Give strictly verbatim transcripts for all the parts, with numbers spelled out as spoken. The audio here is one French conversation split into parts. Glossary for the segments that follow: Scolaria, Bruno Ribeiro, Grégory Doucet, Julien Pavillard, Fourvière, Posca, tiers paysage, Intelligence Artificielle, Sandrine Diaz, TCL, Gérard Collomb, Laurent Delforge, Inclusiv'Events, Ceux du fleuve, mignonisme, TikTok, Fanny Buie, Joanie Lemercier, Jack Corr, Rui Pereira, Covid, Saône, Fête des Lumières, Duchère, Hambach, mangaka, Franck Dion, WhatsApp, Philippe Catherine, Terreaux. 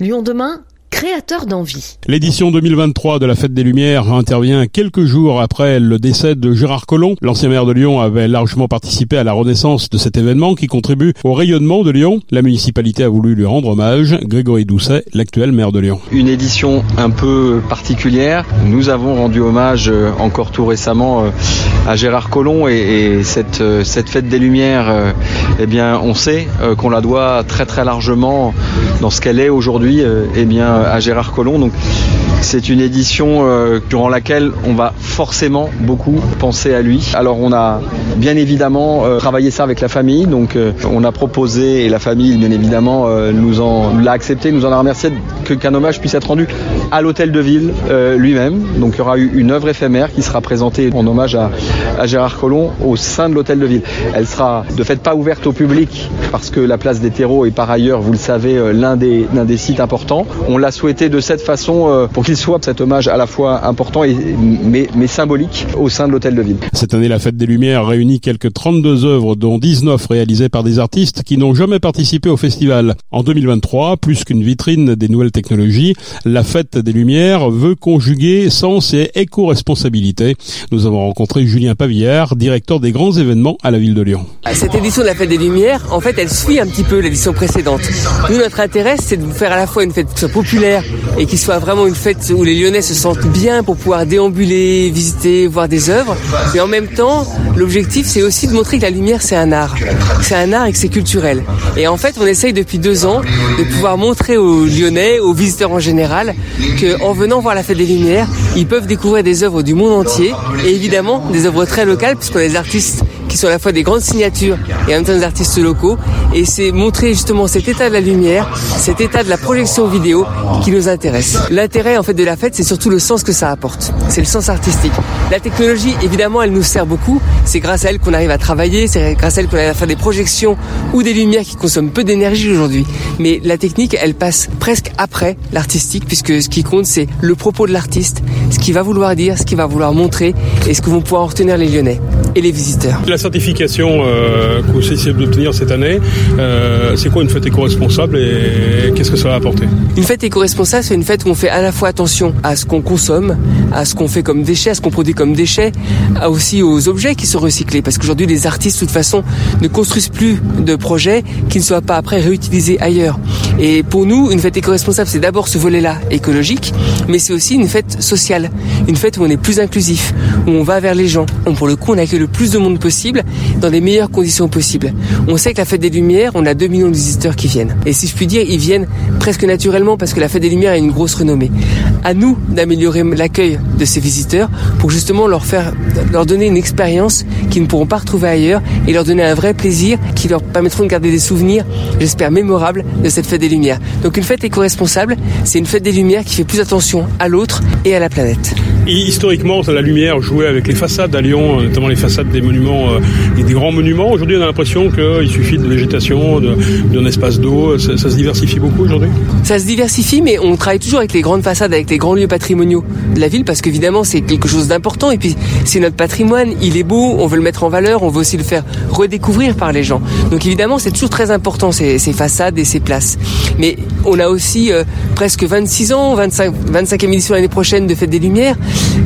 Lyon demain, créateur d'envie. L'édition deux mille vingt-trois de la Fête des Lumières intervient quelques jours après le décès de Gérard Collomb. L'ancien maire de Lyon avait largement participé à la renaissance de cet événement qui contribue au rayonnement de Lyon. La municipalité a voulu lui rendre hommage. Grégory Doucet, l'actuel maire de Lyon. Une édition un peu particulière. Nous avons rendu hommage encore tout récemment à Gérard Collomb et, et cette, cette Fête des Lumières, eh bien, on sait qu'on la doit très très largement dans ce qu'elle est aujourd'hui, eh bien, à Gérard Collomb. Donc c'est une édition euh, durant laquelle on va forcément beaucoup penser à lui. Alors on a bien évidemment euh, travaillé ça avec la famille, donc euh, on a proposé, et la famille bien évidemment euh, nous en l'a accepté, nous en a remercié que, qu'un hommage puisse être rendu à l'hôtel de ville euh, lui-même. Donc il y aura eu une œuvre éphémère qui sera présentée en hommage à, à Gérard Collomb au sein de l'hôtel de ville. Elle sera de fait pas ouverte au public parce que la place des Terreaux est par ailleurs, vous le savez, l'un des, l'un des sites importants. On l'a souhaité de cette façon euh, pour qu'il soit cet hommage à la fois important et, mais, mais symbolique au sein de l'hôtel de ville. Cette année, la Fête des Lumières réunit quelques trente-deux œuvres, dont dix-neuf réalisées par des artistes qui n'ont jamais participé au festival. En deux mille vingt-trois, plus qu'une vitrine des nouvelles technologies, la Fête des Lumières veut conjuguer sens et éco-responsabilité. Nous avons rencontré Julien Pavillard, directeur des grands événements à la ville de Lyon. Cette édition de la Fête des Lumières, en fait, elle suit un petit peu l'édition précédente. Nous, notre intérêt, c'est de vous faire à la fois une fête qui soit populaire et qui soit vraiment une fête où les Lyonnais se sentent bien pour pouvoir déambuler, visiter, voir des œuvres. Mais en même temps, l'objectif, c'est aussi de montrer que la lumière, c'est un art. C'est un art et que c'est culturel. Et en fait, on essaye depuis deux ans de pouvoir montrer aux Lyonnais, aux visiteurs en général, qu'en venant voir la Fête des Lumières, ils peuvent découvrir des œuvres du monde entier et évidemment des œuvres très locales, puisqu'on a des artistes qui sont à la fois des grandes signatures et en même temps des artistes locaux. Et c'est montrer justement cet état de la lumière, cet état de la projection vidéo qui nous intéresse. L'intérêt en fait de la fête, c'est surtout le sens que ça apporte. C'est le sens artistique. La technologie, évidemment, elle nous sert beaucoup. C'est grâce à elle qu'on arrive à travailler, c'est grâce à elle qu'on arrive à faire des projections ou des lumières qui consomment peu d'énergie aujourd'hui. Mais la technique, elle passe presque après l'artistique, puisque ce qui compte, c'est le propos de l'artiste, ce qu'il va vouloir dire, ce qu'il va vouloir montrer et ce que vont pouvoir en retenir les Lyonnais et les visiteurs. La certification euh, que vous essayez d'obtenir cette année, euh, c'est quoi une fête éco-responsable et qu'est-ce que ça va apporter ? Une fête éco-responsable, c'est une fête où on fait à la fois attention à ce qu'on consomme, à ce qu'on fait comme déchets, à ce qu'on produit comme déchets, aussi aux objets qui sont recyclés. Parce qu'aujourd'hui, les artistes, de toute façon, ne construisent plus de projets qui ne soient pas après réutilisés ailleurs. Et pour nous, une fête éco-responsable, c'est d'abord ce volet-là, écologique, mais c'est aussi une fête sociale, une fête où on est plus inclusif, où on va vers les gens. On, pour le coup, on accueille le plus de monde possible dans les meilleures conditions possibles. On sait que la Fête des Lumières, on a deux millions de visiteurs qui viennent. Et si je puis dire, ils viennent presque naturellement parce que la Fête des Lumières a une grosse renommée. À nous d'améliorer l'accueil de ces visiteurs pour justement leur faire, leur donner une expérience qu'ils ne pourront pas retrouver ailleurs et leur donner un vrai plaisir qui leur permettront de garder des souvenirs, j'espère, mémorables de cette Fête des Lumières. Donc une fête éco-responsable, c'est une Fête des Lumières qui fait plus attention à l'autre et à la planète. Historiquement, la lumière jouait avec les façades à Lyon, notamment les façades des monuments et des grands monuments. Aujourd'hui, on a l'impression qu'il suffit de végétation, de, d'un espace d'eau. Ça, ça se diversifie beaucoup aujourd'hui ? Ça se diversifie, mais on travaille toujours avec les grandes façades, avec les grands lieux patrimoniaux de la ville, parce qu'évidemment, c'est quelque chose d'important. Et puis, c'est notre patrimoine, il est beau, on veut le mettre en valeur, on veut aussi le faire redécouvrir par les gens. Donc évidemment, c'est toujours très important, ces, ces façades et ces places. Mais on a aussi euh, presque vingt-six ans, vingt-cinquième édition l'année prochaine de Fête des Lumières.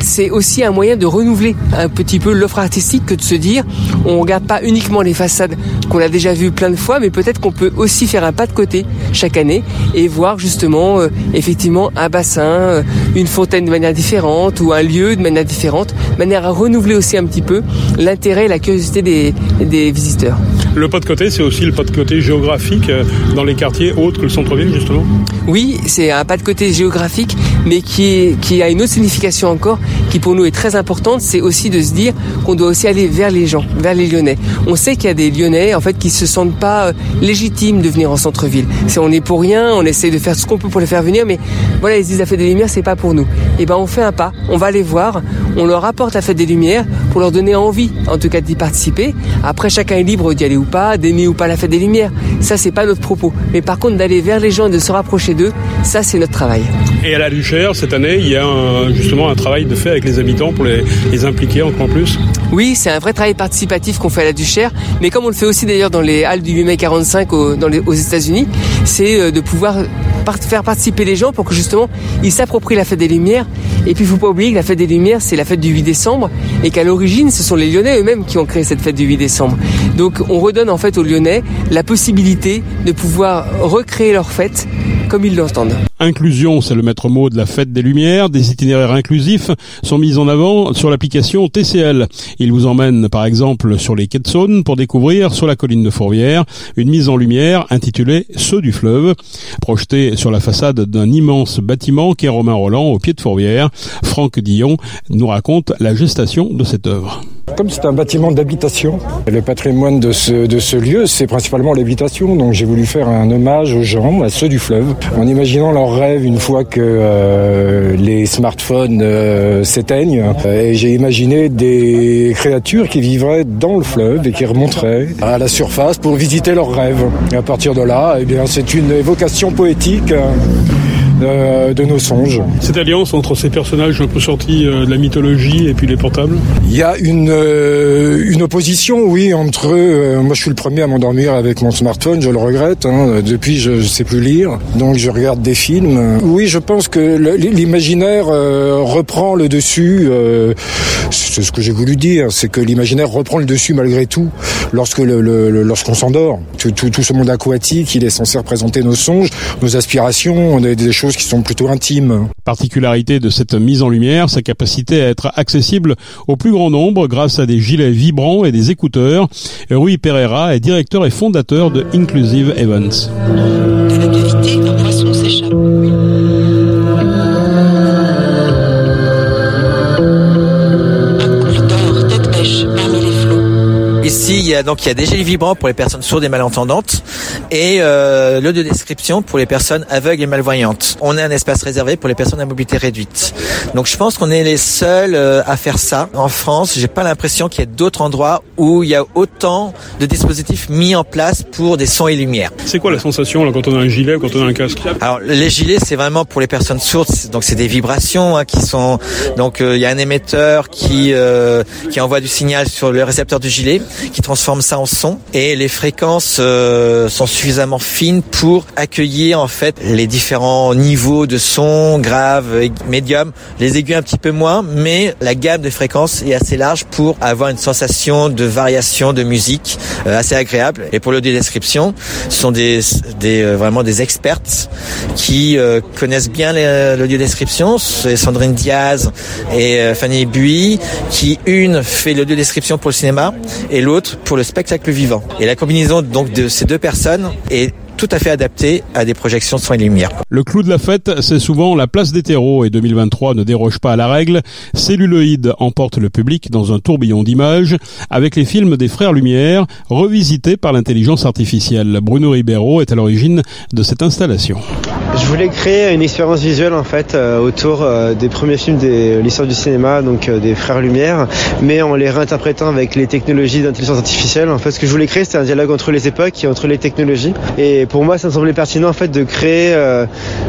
C'est aussi un moyen de renouveler un petit peu l'offre artistique que de se dire on ne regarde pas uniquement les façades qu'on a déjà vues plein de fois, mais peut-être qu'on peut aussi faire un pas de côté chaque année et voir justement euh, effectivement un bassin, une fontaine de manière différente ou un lieu de manière différente, de manière à renouveler aussi un petit peu l'intérêt et la curiosité des, des visiteurs. Le pas de côté, c'est aussi le pas de côté géographique dans les quartiers autres que le centre-ville justement ? Oui, c'est un pas de côté géographique, mais qui, est, qui a une autre signification encore, qui pour nous est très importante, c'est aussi de se dire qu'on doit aussi aller vers les gens, vers les Lyonnais. On sait qu'il y a des Lyonnais en fait qui se sentent pas légitimes de venir en centre-ville. C'est, on est pour rien, on essaie de faire ce qu'on peut pour les faire venir, mais voilà, ils disent la Fête des Lumières, c'est pas pour nous. Et ben on fait un pas, on va les voir, on leur apporte la Fête des Lumières pour leur donner envie, en tout cas d'y participer. Après, chacun est libre d'y aller ou pas, d'aimer ou pas la Fête des Lumières. Ça, c'est pas notre propos. Mais par contre, d'aller vers les gens et de se rapprocher d'eux, ça, c'est notre travail. Et à la Duchère, cette année, il y a un, justement un travail de fait avec les habitants pour les, les impliquer encore plus. Oui, c'est un vrai travail participatif qu'on fait à la Duchère, mais comme on le fait aussi d'ailleurs dans les halles du huit mai quarante-cinq aux, dans les, aux États-Unis, c'est de pouvoir faire participer les gens pour que justement ils s'approprient la Fête des Lumières. Et puis il ne faut pas oublier que la Fête des Lumières, c'est la fête du huit décembre et qu'à l'origine ce sont les Lyonnais eux-mêmes qui ont créé cette fête du huit décembre. Donc on redonne en fait aux Lyonnais la possibilité de pouvoir recréer leur fête comme ils l'entendent. Inclusion, c'est le maître mot de la Fête des Lumières. Des itinéraires inclusifs sont mis en avant sur l'application T C L. Ils vous emmènent par exemple sur les quais de Saône pour découvrir sur la colline de Fourvière une mise en lumière intitulée « Ceux du fleuve », projetée sur la façade d'un immense bâtiment quai Romain Rolland au pied de Fourvière. Franck Dion nous raconte la gestation de cette œuvre. Comme c'est un bâtiment d'habitation, le patrimoine de ce, de ce lieu, c'est principalement l'habitation. Donc j'ai voulu faire un hommage aux gens, à ceux du fleuve, en imaginant leur rêve une fois que euh, les smartphones euh, s'éteignent. Et j'ai imaginé des créatures qui vivraient dans le fleuve et qui remonteraient à la surface pour visiter leurs rêves. Et à partir de là, eh bien, c'est une évocation poétique De, de nos songes. Cette alliance entre ces personnages un peu sortis de la mythologie et puis les portables ? Il y a une, euh, une opposition, oui, entre eux. Moi, je suis le premier à m'endormir avec mon smartphone, je le regrette. Hein. Depuis, je ne sais plus lire, donc je regarde des films. Oui, je pense que l'imaginaire euh, reprend le dessus. Euh, c'est ce que j'ai voulu dire, c'est que l'imaginaire reprend le dessus malgré tout lorsque le, le, le, lorsqu'on s'endort. Tout, tout, tout ce monde aquatique, il est censé représenter nos songes, nos aspirations, des, des choses qui sont plutôt intimes. Particularité de cette mise en lumière, sa capacité à être accessible au plus grand nombre grâce à des gilets vibrants et des écouteurs. Rui Pereira est directeur et fondateur de Inclusiv'Events. Ici, il y a donc il y a des gilets vibrants pour les personnes sourdes et malentendantes et euh, lieu de description pour les personnes aveugles et malvoyantes. On a un espace réservé pour les personnes à mobilité réduite. Donc je pense qu'on est les seuls euh, à faire ça en France. J'ai pas l'impression qu'il y ait d'autres endroits où il y a autant de dispositifs mis en place pour des sons et lumières. C'est quoi la sensation là, quand on a un gilet ou quand on a un casque ? Alors les gilets, c'est vraiment pour les personnes sourdes. Donc c'est des vibrations hein, qui sont. Donc euh, il y a un émetteur qui euh, qui envoie du signal sur le récepteur du gilet, qui transforme ça en son, et les fréquences euh, sont suffisamment fines pour accueillir en fait les différents niveaux de son, grave, médium, les aigus un petit peu moins, mais la gamme de fréquences est assez large pour avoir une sensation de variation de musique euh, assez agréable. Et pour le description, ce sont des, des euh, vraiment des expertes qui euh, connaissent bien l'audiodescription. C'est Sandrine Diaz et euh, Fanny Buie, qui une fait l'audiodescription pour le cinéma et l'autre pour le spectacle vivant. Et la combinaison donc de ces deux personnes est tout à fait adapté à des projections de son et de lumière. Le clou de la fête, c'est souvent la place des Terreaux et deux mille vingt-trois ne déroge pas à la règle. Celluloïd emporte le public dans un tourbillon d'images avec les films des Frères Lumière revisités par l'intelligence artificielle. Bruno Ribeiro est à l'origine de cette installation. Je voulais créer une expérience visuelle en fait euh, autour euh, des premiers films de l'histoire du cinéma, donc euh, des Frères Lumière, mais en les réinterprétant avec les technologies d'intelligence artificielle. En fait, ce que je voulais créer, c'était un dialogue entre les époques et entre les technologies. Et Et pour moi, ça me semblait pertinent en fait de créer euh,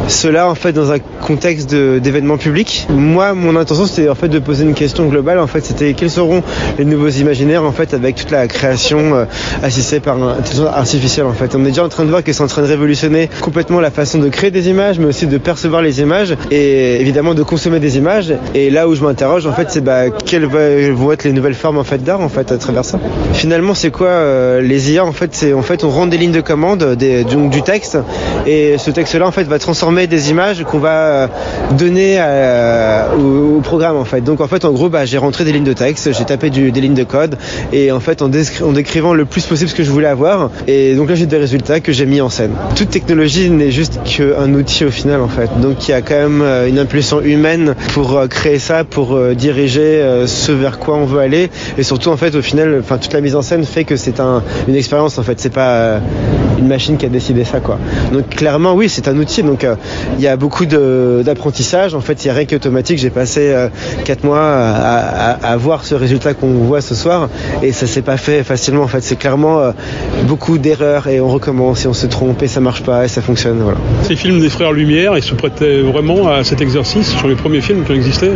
cela en fait dans un contexte de, d'événements publics. Moi, mon intention, c'était en fait de poser une question globale. En fait, c'était quels seront les nouveaux imaginaires en fait avec toute la création euh, assistée par l'intelligence artificielle. En fait, on est déjà en train de voir que c'est en train de révolutionner complètement la façon de créer des images, mais aussi de percevoir les images et évidemment de consommer des images. Et là où je m'interroge, en fait, c'est bah, quelles vont être les nouvelles formes en fait d'art en fait à travers ça. Finalement, c'est quoi euh, les I A en fait, c'est en fait on rend des lignes de commande, des donc du texte, et ce texte-là en fait va transformer des images qu'on va donner à, au, au programme en fait. Donc en fait en gros bah, j'ai rentré des lignes de texte, j'ai tapé du, des lignes de code et en fait en, descri- en décrivant le plus possible ce que je voulais avoir, et donc là j'ai des résultats que j'ai mis en scène. Toute technologie n'est juste qu'un outil au final en fait. Donc il y a quand même une impulsion humaine pour créer ça, pour diriger ce vers quoi on veut aller, et surtout en fait au final, enfin toute la mise en scène fait que c'est un, une expérience en fait, c'est pas une machine qui a décidé ça quoi. Donc clairement oui, c'est un outil, donc il euh, y a beaucoup de, d'apprentissage en fait. Il y a rien qui est automatique. J'ai passé euh, quatre mois à, à, à voir ce résultat qu'on voit ce soir, et ça s'est pas fait facilement en fait. C'est clairement euh, beaucoup d'erreurs, et on recommence et on se trompe et ça marche pas et ça fonctionne, voilà. Ces films des Frères Lumière, ils se prêtaient vraiment à cet exercice sur les premiers films qui ont existé.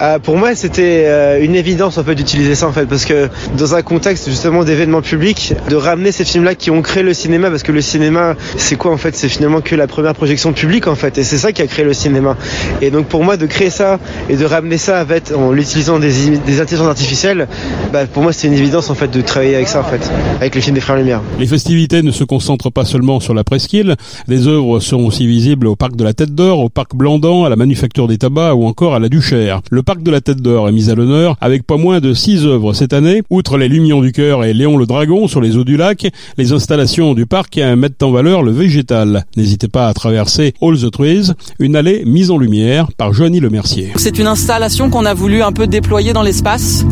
euh, Pour moi c'était euh, une évidence en fait d'utiliser ça en fait, parce que dans un contexte justement d'événements publics, de ramener ces films là qui ont créé le cinéma, parce que le cinéma, c'est quoi en fait? C'est finalement que la première projection publique en fait, et c'est ça qui a créé le cinéma. Et donc pour moi, de créer ça et de ramener ça en, fait, en l'utilisant des, des intelligences artificielles, bah, pour moi c'est une évidence en fait de travailler avec ça en fait, avec le film des Frères Lumière. Les festivités ne se concentrent pas seulement sur la Presqu'île, les œuvres seront aussi visibles au parc de la Tête d'Or, au parc Blandan, à la Manufacture des Tabacs ou encore à la Duchère. Le parc de la Tête d'Or est mis à l'honneur avec pas moins de six œuvres cette année, outre les Lumions du Cœur et Léon le Dragon sur les eaux du lac, les installations du parc mettent en valeur le végétal. N'hésitez pas à traverser All the Trees, une allée mise en lumière par Joanie Lemercier. C'est une installation qu'on a voulu un peu déployer dans l'espace.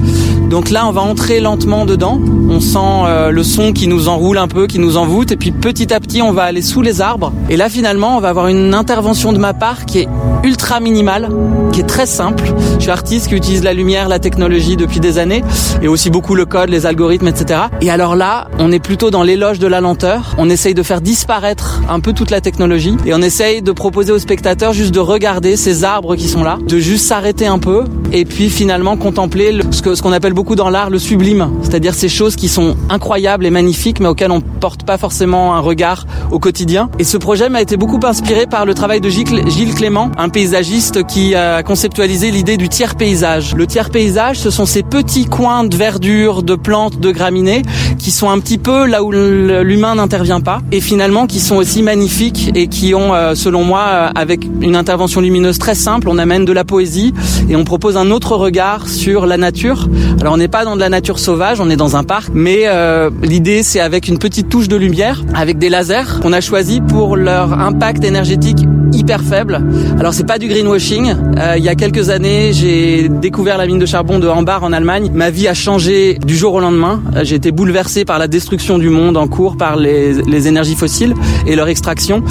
Donc là, on va entrer lentement dedans. On sent euh, le son qui nous enroule un peu, qui nous envoûte. Et puis petit à petit, on va aller sous les arbres. Et là, finalement, on va avoir une intervention de ma part qui est ultra minimale, qui est très simple. Je suis artiste qui utilise la lumière, la technologie depuis des années. Et aussi beaucoup le code, les algorithmes, et cetera. Et alors là, on est plutôt dans l'éloge de la lenteur. On essaye de faire disparaître un peu toute la technologie. Et on essaye de proposer aux spectateurs juste de regarder ces arbres qui sont là. De juste s'arrêter un peu. Et puis finalement, contempler le, ce, que, ce qu'on appelle beaucoup beaucoup dans l'art, le sublime, c'est-à-dire ces choses qui sont incroyables et magnifiques mais auxquelles on porte pas forcément un regard au quotidien. Et ce projet m'a été beaucoup inspiré par le travail de Gilles Clément, un paysagiste qui a conceptualisé l'idée du tiers paysage. Le tiers paysage, ce sont ces petits coins de verdure, de plantes, de graminées qui sont un petit peu là où l'humain n'intervient pas et finalement qui sont aussi magnifiques et qui ont, selon moi, avec une intervention lumineuse très simple, on amène de la poésie et on propose un autre regard sur la nature. Alors on n'est pas dans de la nature sauvage, on est dans un parc, mais euh, l'idée c'est avec une petite touche de lumière, avec des lasers qu'on a choisi pour leur impact énergétique hyper faible. Alors c'est pas du greenwashing. Euh, il y a quelques années, j'ai découvert la mine de charbon de Hambach en Allemagne. Ma vie a changé du jour au lendemain. Euh, j'ai été bouleversé par la destruction du monde en cours par les, les énergies fossiles et leur extraction.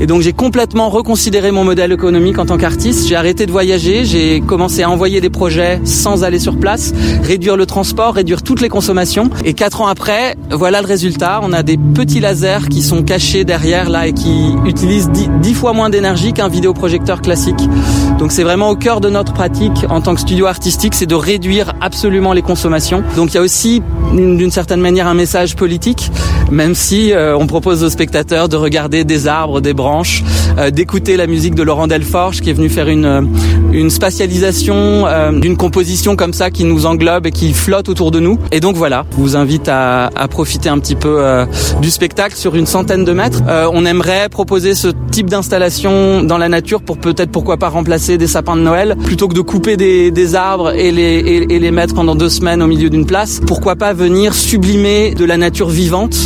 Et donc j'ai complètement reconsidéré mon modèle économique en tant qu'artiste. J'ai arrêté de voyager, j'ai commencé à envoyer des projets sans aller sur place, réduire le transport, réduire toutes les consommations. Et quatre ans après, voilà le résultat. On a des petits lasers qui sont cachés derrière là et qui utilisent dix fois moins d'énergie qu'un vidéoprojecteur classique. Donc c'est vraiment au cœur de notre pratique en tant que studio artistique, c'est de réduire absolument les consommations. Donc il y a aussi d'une certaine manière un message politique, même si euh, on propose aux spectateurs de regarder des arbres, des branches, euh, d'écouter la musique de Laurent Delforge qui est venu faire une, une spatialisation euh, d'une composition comme ça qui nous englobe et qui flotte autour de nous. Et donc voilà, je vous invite à, à profiter un petit peu euh, du spectacle sur une centaine de mètres. Euh, on aimerait proposer ce type d'installation dans la nature pour peut-être pourquoi pas remplacer des sapins de Noël. Plutôt que de couper des, des arbres et les, et, et les mettre pendant deux semaines au milieu d'une place, pourquoi pas venir sublimer de la nature vivante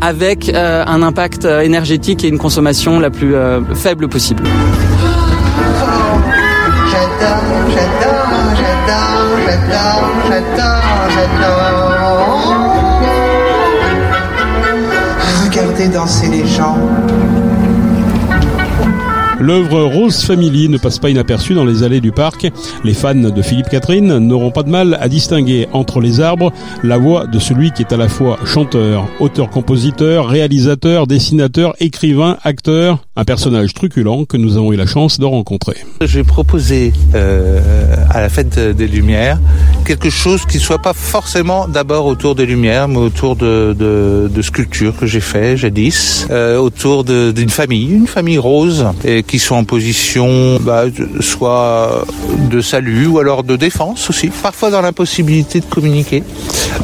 avec euh, un impact énergétique et une consommation la plus euh, faible possible. J'adore, j'adore, j'adore, j'adore, j'adore, j'adore. Regardez danser les gens. L'œuvre Rose Family ne passe pas inaperçue dans les allées du parc. Les fans de Philippe Catherine n'auront pas de mal à distinguer entre les arbres la voix de celui qui est à la fois chanteur, auteur-compositeur, réalisateur, dessinateur, écrivain, acteur, un personnage truculent que nous avons eu la chance de rencontrer. J'ai proposé euh, à la Fête des Lumières quelque chose qui ne soit pas forcément d'abord autour des Lumières, mais autour de, de, de sculptures que j'ai fait jadis, euh, autour de, d'une famille, une famille rose, et qui sont en position bah, soit de salut ou alors de défense aussi, parfois dans l'impossibilité de communiquer.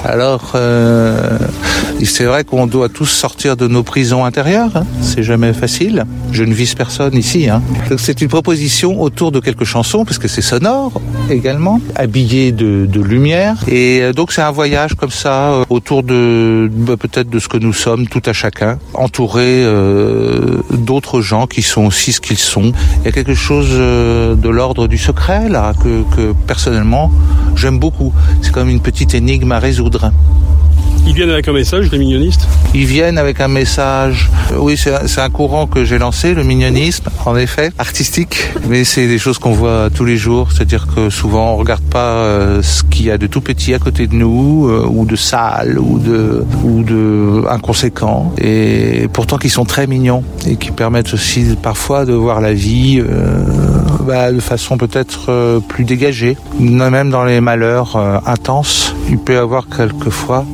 Alors euh, c'est vrai qu'on doit tous sortir de nos prisons intérieures, hein. C'est jamais facile, je ne vise personne ici, hein. Donc c'est une proposition autour de quelques chansons parce que c'est sonore également, habillé de, de lumière, et donc c'est un voyage comme ça autour de bah, peut-être de ce que nous sommes tout à chacun, entouré euh, d'autres gens qui sont aussi ce qu'ils sont. Il y a quelque chose de l'ordre du secret là que, que personnellement j'aime beaucoup. C'est comme une petite énigme à résoudre. Ils viennent avec un message, les mignonistes ? Ils viennent avec un message. Oui, c'est un, c'est un courant que j'ai lancé, le mignonisme, en effet, artistique. Mais c'est des choses qu'on voit tous les jours. C'est-à-dire que souvent, on regarde pas euh, ce qu'il y a de tout petit à côté de nous, euh, ou de sale, ou de, ou de inconséquent. Et pourtant, qu'ils sont très mignons. Et qui permettent aussi, parfois, de voir la vie euh, bah, de façon peut-être euh, plus dégagée. Même dans les malheurs euh, intenses, il peut y avoir quelquefois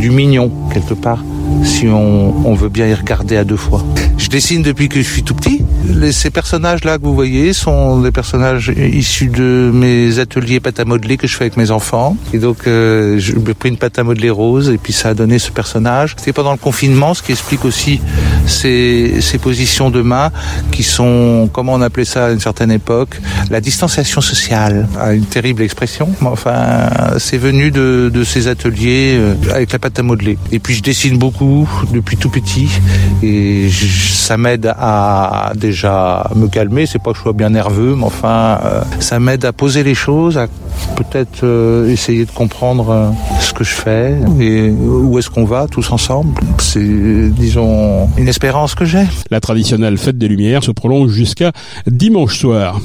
du mignon, quelque part, si on, on veut bien y regarder à deux fois. Je dessine depuis que je suis tout petit. Les, ces personnages-là que vous voyez sont des personnages issus de mes ateliers pâte à modeler que je fais avec mes enfants. Et donc, euh, je me pris une pâte à modeler rose et puis ça a donné ce personnage. C'était pendant le confinement, ce qui explique aussi ces, ces positions de main qui sont, comment on appelait ça à une certaine époque, la distanciation sociale. Ah, une terrible expression, mais enfin, c'est venu de, de ces ateliers avec la pâte à modeler. Et puis, je dessine beaucoup depuis tout petit et je, ça m'aide à déjà me calmer. C'est pas que je sois bien nerveux, mais enfin, euh, ça m'aide à poser les choses, à peut-être euh, essayer de comprendre euh, ce que je fais et où est-ce qu'on va tous ensemble. C'est, disons, une espérance que j'ai. La traditionnelle fête des Lumières se prolonge jusqu'à dimanche soir.